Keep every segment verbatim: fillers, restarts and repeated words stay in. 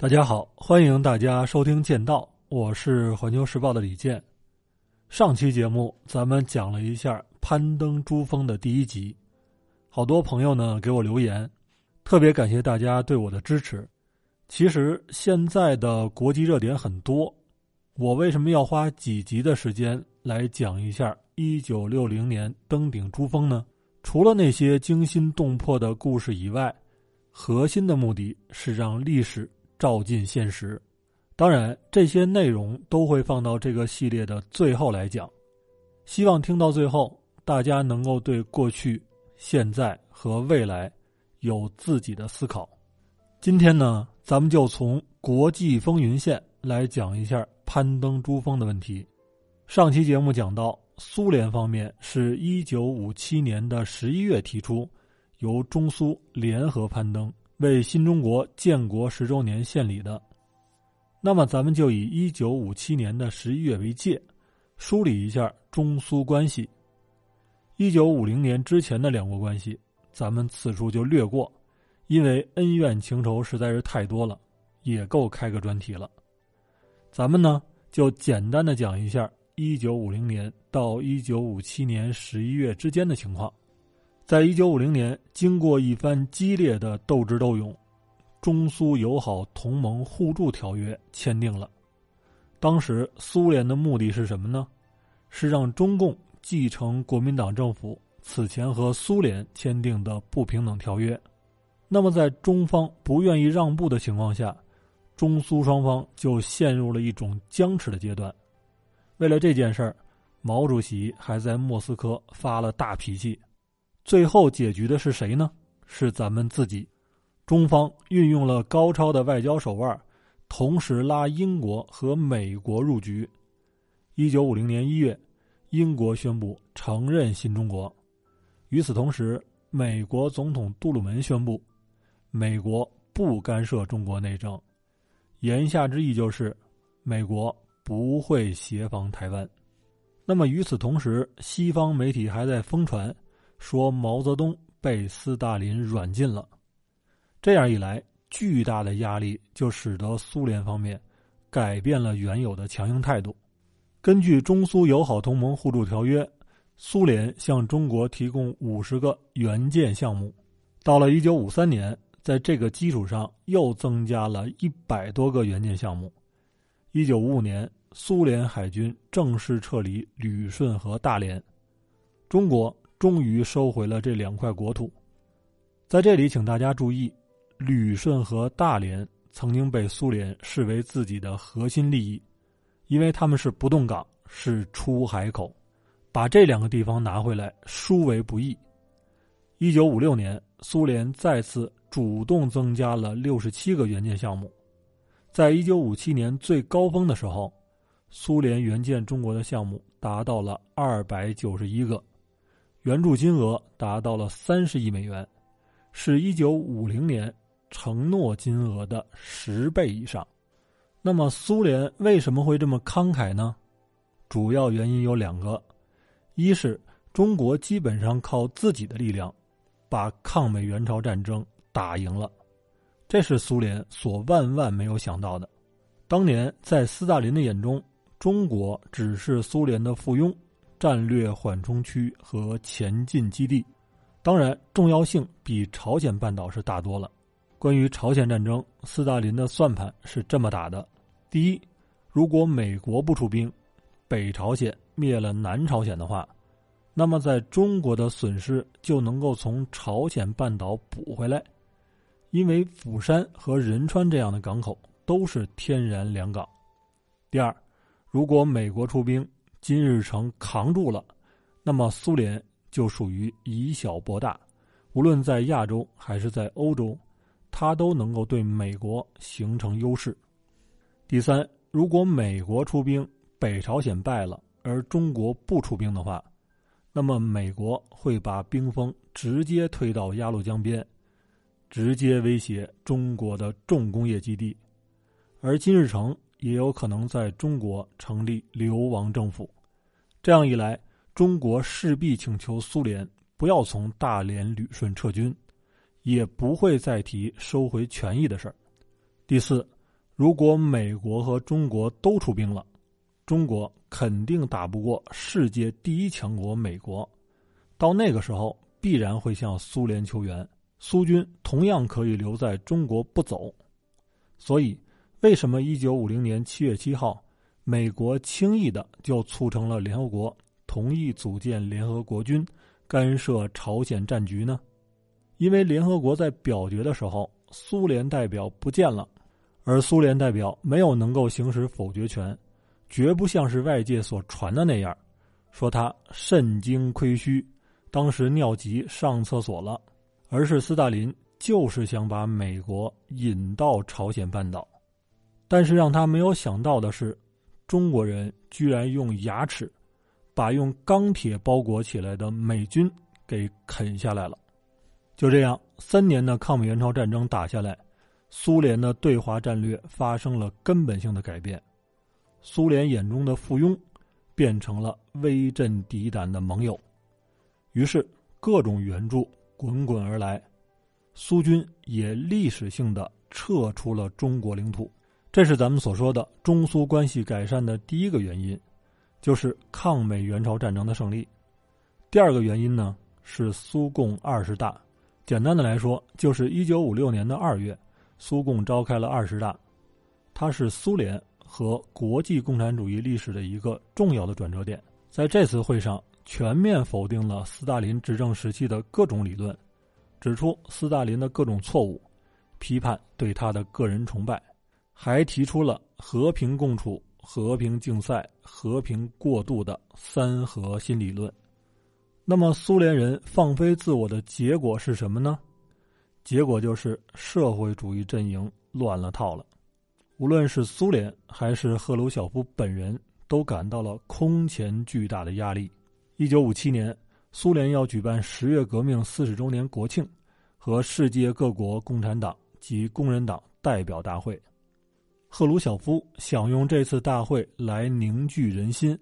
大家好，欢迎大家收听剑道，我是环球时报的李健。上期节目咱们讲了一下攀登珠峰的第一集，好多朋友呢给我留言，特别感谢大家对我的支持。其实现在的国际热点很多，我为什么要花几集的时间来讲一下一九六零年登顶珠峰呢？除了那些惊心动魄的故事以外，核心的目的是让历史照进现实。当然这些内容都会放到这个系列的最后来讲，希望听到最后大家能够对过去、现在和未来有自己的思考。今天呢，咱们就从国际风云线来讲一下攀登珠峰的问题。上期节目讲到，苏联方面是一九五七年的十一月提出由中苏联合攀登，为新中国建国十周年献礼的。那么咱们就以一九五七年的十一月为界，梳理一下中苏关系。一九五零年之前的两国关系咱们此处就略过，因为恩怨情仇实在是太多了，也够开个专题了。咱们呢就简单的讲一下一九五零年到一九五七年十一月之间的情况。在一九五零年，经过一番激烈的斗智斗勇，中苏友好同盟互助条约签订了。当时苏联的目的是什么呢？是让中共继承国民党政府此前和苏联签订的不平等条约。那么在中方不愿意让步的情况下，中苏双方就陷入了一种僵持的阶段。为了这件事儿，毛主席还在莫斯科发了大脾气。最后解决的是谁呢？是咱们自己。中方运用了高超的外交手腕，同时拉英国和美国入局。一九五零年一月，英国宣布承认新中国。与此同时，美国总统杜鲁门宣布美国不干涉中国内政，言下之意就是美国不会协防台湾。那么与此同时，西方媒体还在疯传说毛泽东被斯大林软禁了。这样一来，巨大的压力就使得苏联方面改变了原有的强硬态度。根据中苏友好同盟互助条约，苏联向中国提供五十个援建项目。到了一九五三年，在这个基础上又增加了一百多个援建项目。一九五五年，苏联海军正式撤离旅顺和大连，中国终于收回了这两块国土。在这里请大家注意，旅顺和大连曾经被苏联视为自己的核心利益，因为他们是不动港，是出海口，把这两个地方拿回来殊为不易。一九五六年，苏联再次主动增加了六十七个援建项目。在一九五七年最高峰的时候，苏联援建中国的项目达到了二百九十一个，援助金额达到了三十亿美元，是一九五零年承诺金额的十倍以上。那么苏联为什么会这么慷慨呢？主要原因有两个。一是中国基本上靠自己的力量把抗美援朝战争打赢了，这是苏联所万万没有想到的。当年在斯大林的眼中，中国只是苏联的附庸、战略缓冲区和前进基地，当然重要性比朝鲜半岛是大多了。关于朝鲜战争，斯大林的算盘是这么打的：第一，如果美国不出兵，北朝鲜灭了南朝鲜的话，那么在中国的损失就能够从朝鲜半岛补回来，因为釜山和仁川这样的港口都是天然良港。第二，如果美国出兵，金日成扛住了，那么苏联就属于以小博大，无论在亚洲还是在欧洲，它都能够对美国形成优势。第三，如果美国出兵，北朝鲜败了，而中国不出兵的话，那么美国会把兵锋直接推到鸭绿江边，直接威胁中国的重工业基地，而金日成也有可能在中国成立流亡政府。这样一来，中国势必请求苏联不要从大连旅顺撤军，也不会再提收回权益的事儿。第四，如果美国和中国都出兵了，中国肯定打不过世界第一强国美国，到那个时候必然会向苏联求援，苏军同样可以留在中国不走。所以为什么一九五零年七月七号美国轻易的就促成了联合国同意组建联合国军干涉朝鲜战局呢？因为联合国在表决的时候苏联代表不见了，而苏联代表没有能够行使否决权，绝不像是外界所传的那样说他肾精亏虚，当时尿急上厕所了，而是斯大林就是想把美国引到朝鲜半岛。但是让他没有想到的是，中国人居然用牙齿把用钢铁包裹起来的美军给啃下来了。就这样，三年的抗美援朝战争打下来，苏联的对华战略发生了根本性的改变，苏联眼中的附庸变成了威震敌胆的盟友，于是各种援助滚滚而来，苏军也历史性的撤出了中国领土。这是咱们所说的中苏关系改善的第一个原因，就是抗美援朝战争的胜利。第二个原因呢，是苏共二十大。简单的来说，就是一九五六年的二月，苏共召开了二十大，它是苏联和国际共产主义历史的一个重要的转折点。在这次会上全面否定了斯大林执政时期的各种理论，指出斯大林的各种错误，批判对他的个人崇拜，还提出了和平共处、和平竞赛、和平过渡的三和新理论。那么苏联人放飞自我的结果是什么呢？结果就是社会主义阵营乱了套了。无论是苏联还是赫鲁晓夫本人都感到了空前巨大的压力。一九五七年，苏联要举办十月革命四十周年国庆和世界各国共产党及工人党代表大会，赫鲁晓夫想用这次大会来凝聚人心，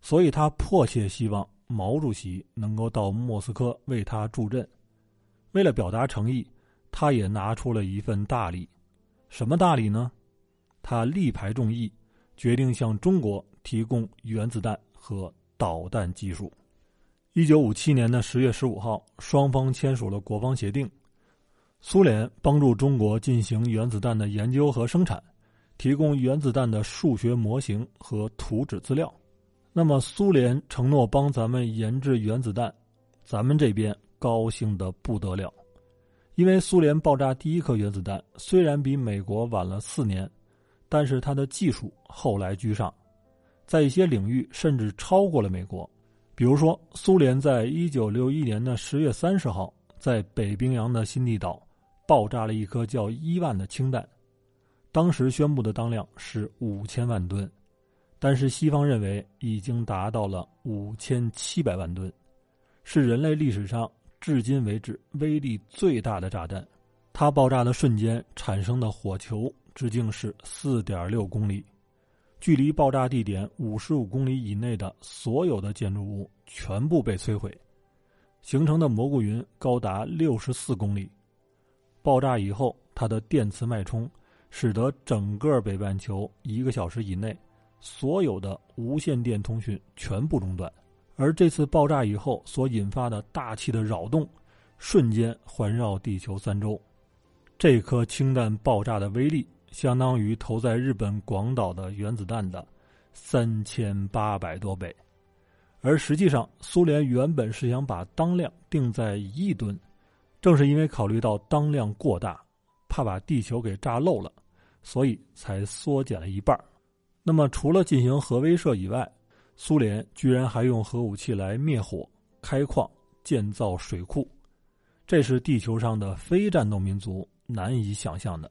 所以他迫切希望毛主席能够到莫斯科为他助阵。为了表达诚意，他也拿出了一份大礼。什么大礼呢？他力排众议，决定向中国提供原子弹和导弹技术。一九五七年的十月十五号，双方签署了国防协定，苏联帮助中国进行原子弹的研究和生产，提供原子弹的数学模型和图纸资料。那么苏联承诺帮咱们研制原子弹，咱们这边高兴得不得了，因为苏联爆炸第一颗原子弹虽然比美国晚了四年，但是它的技术后来居上，在一些领域甚至超过了美国。比如说，苏联在一九六一年的十月三十号在北冰洋的新地岛爆炸了一颗叫伊万的氢弹，当时宣布的当量是五千万吨，但是西方认为已经达到了五千七百万吨，是人类历史上至今为止威力最大的炸弹。它爆炸的瞬间产生的火球直径是 四点六公里，距离爆炸地点五十五公里以内的所有的建筑物全部被摧毁，形成的蘑菇云高达六十四公里。爆炸以后，它的电磁脉冲使得整个北半球一个小时以内所有的无线电通讯全部中断，而这次爆炸以后所引发的大气的扰动瞬间环绕地球三周。这颗氢弹爆炸的威力相当于投在日本广岛的原子弹的三千八百多倍，而实际上苏联原本是想把当量定在一亿吨，正是因为考虑到当量过大，怕把地球给炸漏了，所以才缩减了一半。那么除了进行核威慑以外，苏联居然还用核武器来灭火、开矿、建造水库，这是地球上的非战斗民族难以想象的。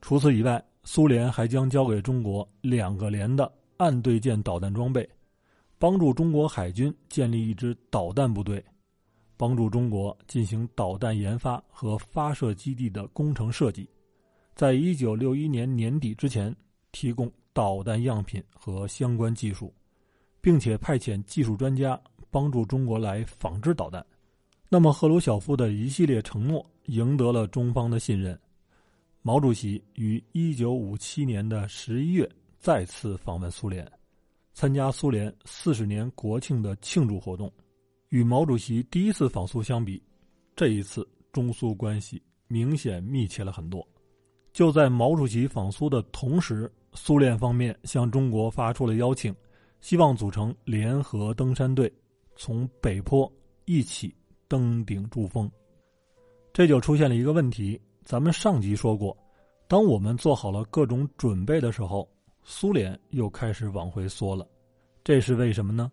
除此以外，苏联还将交给中国两个连的岸对舰导弹装备，帮助中国海军建立一支导弹部队，帮助中国进行导弹研发和发射基地的工程设计，在一九六一年年底之前提供导弹样品和相关技术，并且派遣技术专家帮助中国来仿制导弹。那么赫鲁晓夫的一系列承诺赢得了中方的信任，毛主席于一九五七年的十一月再次访问苏联，参加苏联四十年国庆的庆祝活动。与毛主席第一次访苏相比，这一次中苏关系明显密切了很多。就在毛主席访苏的同时，苏联方面向中国发出了邀请，希望组成联合登山队，从北坡一起登顶珠峰。这就出现了一个问题，咱们上集说过，当我们做好了各种准备的时候，苏联又开始往回缩了。这是为什么呢？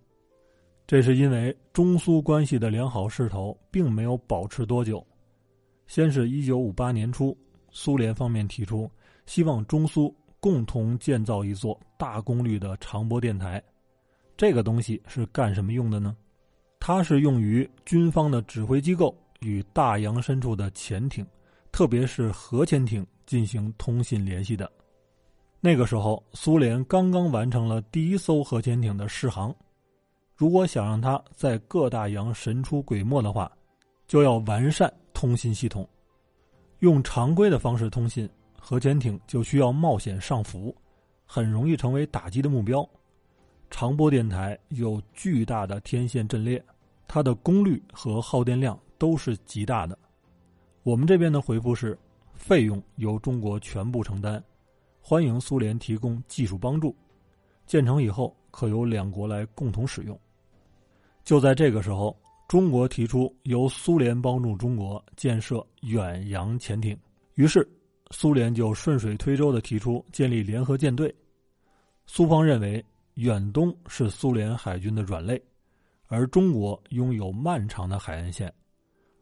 这是因为中苏关系的良好势头并没有保持多久。先是一九五八年初，苏联方面提出希望中苏共同建造一座大功率的长波电台。这个东西是干什么用的呢？它是用于军方的指挥机构与大洋深处的潜艇，特别是核潜艇进行通信联系的。那个时候苏联刚刚完成了第一艘核潜艇的试航，如果想让它在各大洋神出鬼没的话，就要完善通信系统。用常规的方式通信，核潜艇就需要冒险上浮，很容易成为打击的目标。长波电台有巨大的天线阵列，它的功率和耗电量都是极大的。我们这边的回复是，费用由中国全部承担，欢迎苏联提供技术帮助，建成以后可由两国来共同使用。就在这个时候，中国提出由苏联帮助中国建设远洋潜艇，于是苏联就顺水推舟地提出建立联合舰队。苏方认为远东是苏联海军的软肋，而中国拥有漫长的海岸线，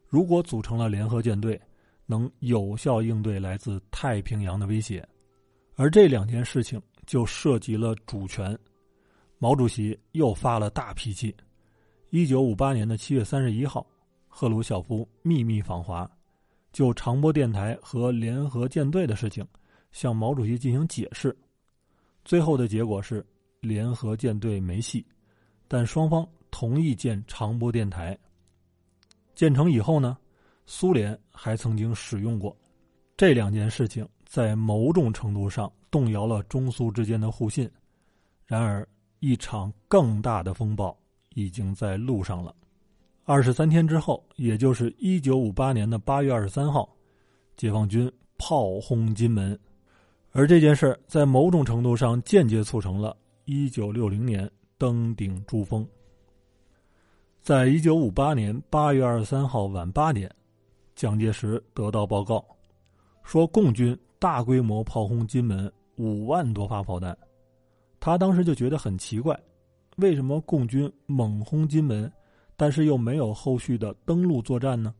如果组成了联合舰队，能有效应对来自太平洋的威胁。而这两件事情就涉及了主权，毛主席又发了大脾气。一九五八年的七月三十一号，赫鲁晓夫秘密访华，就长波电台和联合舰队的事情向毛主席进行解释。最后的结果是联合舰队没戏，但双方同意建长波电台。建成以后呢，苏联还曾经使用过。这两件事情在某种程度上动摇了中苏之间的互信。然而一场更大的风暴已经在路上了。二十三天之后，也就是一九五八年的八月二十三号，解放军炮轰金门。而这件事在某种程度上间接促成了一九六零年登顶珠峰。在一九五八年八月二十三号晚八点，蒋介石得到报告，说共军大规模炮轰金门五万多发炮弹。他当时就觉得很奇怪，为什么共军猛轰金门，但是又没有后续的登陆作战呢？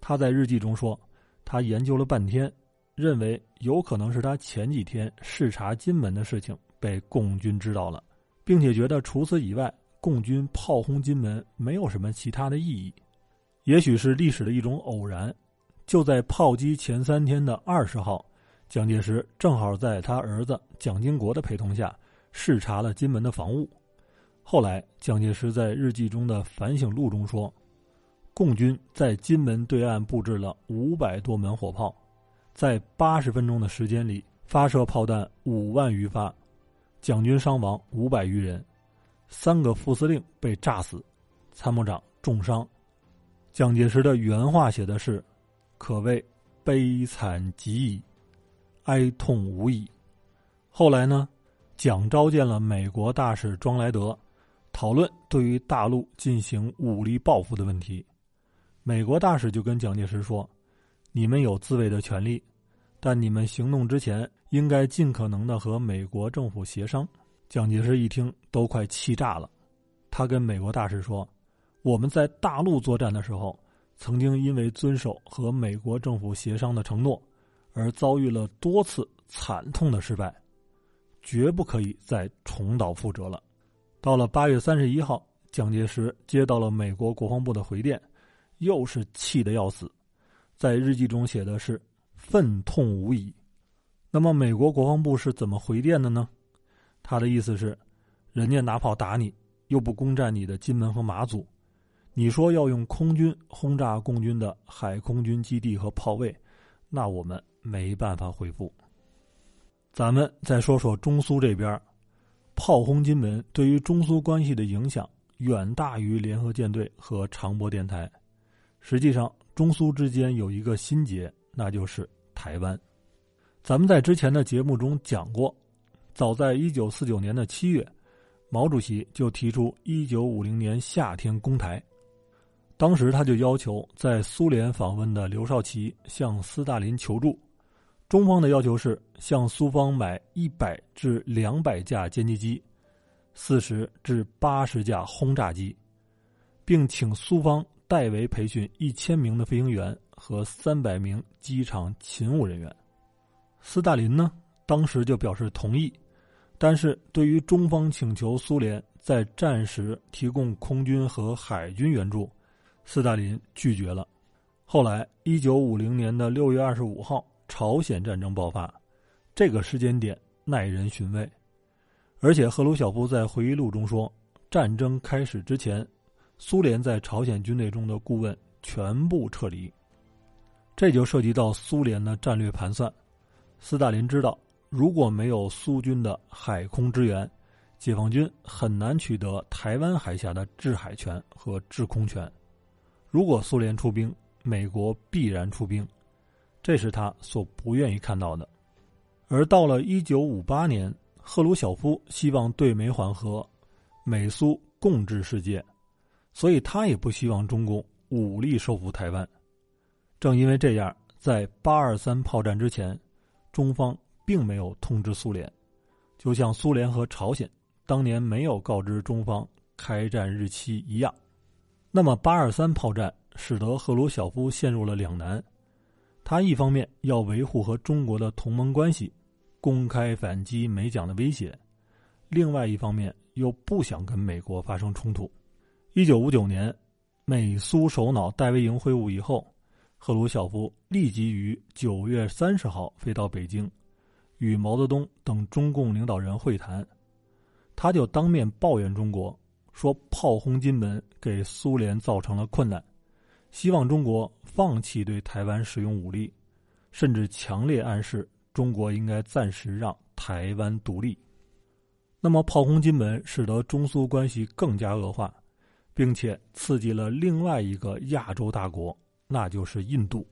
他在日记中说，他研究了半天，认为有可能是他前几天视察金门的事情被共军知道了，并且觉得除此以外，共军炮轰金门没有什么其他的意义。也许是历史的一种偶然，就在炮击前三天的二十号，蒋介石正好在他儿子蒋经国的陪同下视察了金门的防务。后来蒋介石在日记中的反省录中说，共军在金门对岸布置了五百多门火炮，在八十分钟的时间里发射炮弹五万余发，蒋军伤亡五百余人，三个副司令被炸死，参谋长重伤。蒋介石的原话写的是，可谓悲惨极矣，哀痛无已。后来呢，蒋召见了美国大使庄莱德，讨论对于大陆进行武力报复的问题。美国大使就跟蒋介石说，你们有自卫的权利，但你们行动之前应该尽可能的和美国政府协商。蒋介石一听都快气炸了，他跟美国大使说，我们在大陆作战的时候，曾经因为遵守和美国政府协商的承诺而遭遇了多次惨痛的失败，绝不可以再重蹈覆辙了。到了八月三十一号，蒋介石接到了美国国防部的回电，又是气得要死，在日记中写的是愤痛无已。那么美国国防部是怎么回电的呢？他的意思是，人家拿炮打你，又不攻占你的金门和马祖，你说要用空军轰炸共军的海空军基地和炮位，那我们没办法恢复。咱们再说说中苏这边，炮轰金门对于中苏关系的影响远大于联合舰队和长波电台。实际上，中苏之间有一个心结，那就是台湾。咱们在之前的节目中讲过，早在一九四九年的七月，毛主席就提出一九五零年夏天攻台。当时他就要求在苏联访问的刘少奇向斯大林求助，中方的要求是向苏方买一百至两百架歼击机，四十至八十架轰炸机，并请苏方代为培训一千名的飞行员和三百名机场勤务人员。斯大林呢，当时就表示同意，但是对于中方请求苏联在战时提供空军和海军援助，斯大林拒绝了。后来一九五零年的六月二十五号，朝鲜战争爆发，这个时间点耐人寻味。而且赫鲁晓夫在回忆录中说，战争开始之前，苏联在朝鲜军队中的顾问全部撤离。这就涉及到苏联的战略盘算。斯大林知道，如果没有苏军的海空支援，解放军很难取得台湾海峡的制海权和制空权。如果苏联出兵，美国必然出兵，这是他所不愿意看到的。而到了一九五八年，赫鲁晓夫希望对美缓和，美苏共治世界，所以他也不希望中共武力收复台湾。正因为这样，在八二三炮战之前，中方并没有通知苏联，就像苏联和朝鲜当年没有告知中方开战日期一样。那么八二三炮战使得赫鲁晓夫陷入了两难，他一方面要维护和中国的同盟关系，公开反击美蒋的威胁，另外一方面又不想跟美国发生冲突。一九五九年，美苏首脑戴维营会晤以后，赫鲁晓夫立即于九月三十号飞到北京，与毛泽东等中共领导人会谈。他就当面抱怨中国，说炮轰金门给苏联造成了困难，希望中国放弃对台湾使用武力，甚至强烈暗示中国应该暂时让台湾独立。那么炮轰金门使得中苏关系更加恶化，并且刺激了另外一个亚洲大国，那就是印度。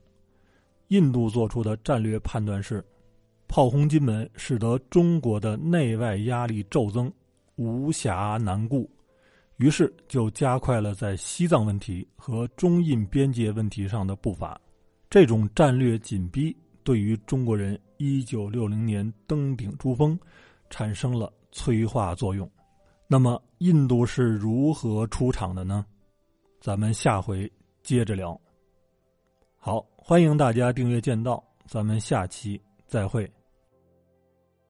印度做出的战略判断是，炮轰金门使得中国的内外压力骤增，无暇难顾，于是就加快了在西藏问题和中印边界问题上的步伐。这种战略紧逼对于中国人一九六零年登顶珠峰产生了催化作用。那么印度是如何出场的呢？咱们下回接着聊。好，欢迎大家订阅剑道，咱们下期再会。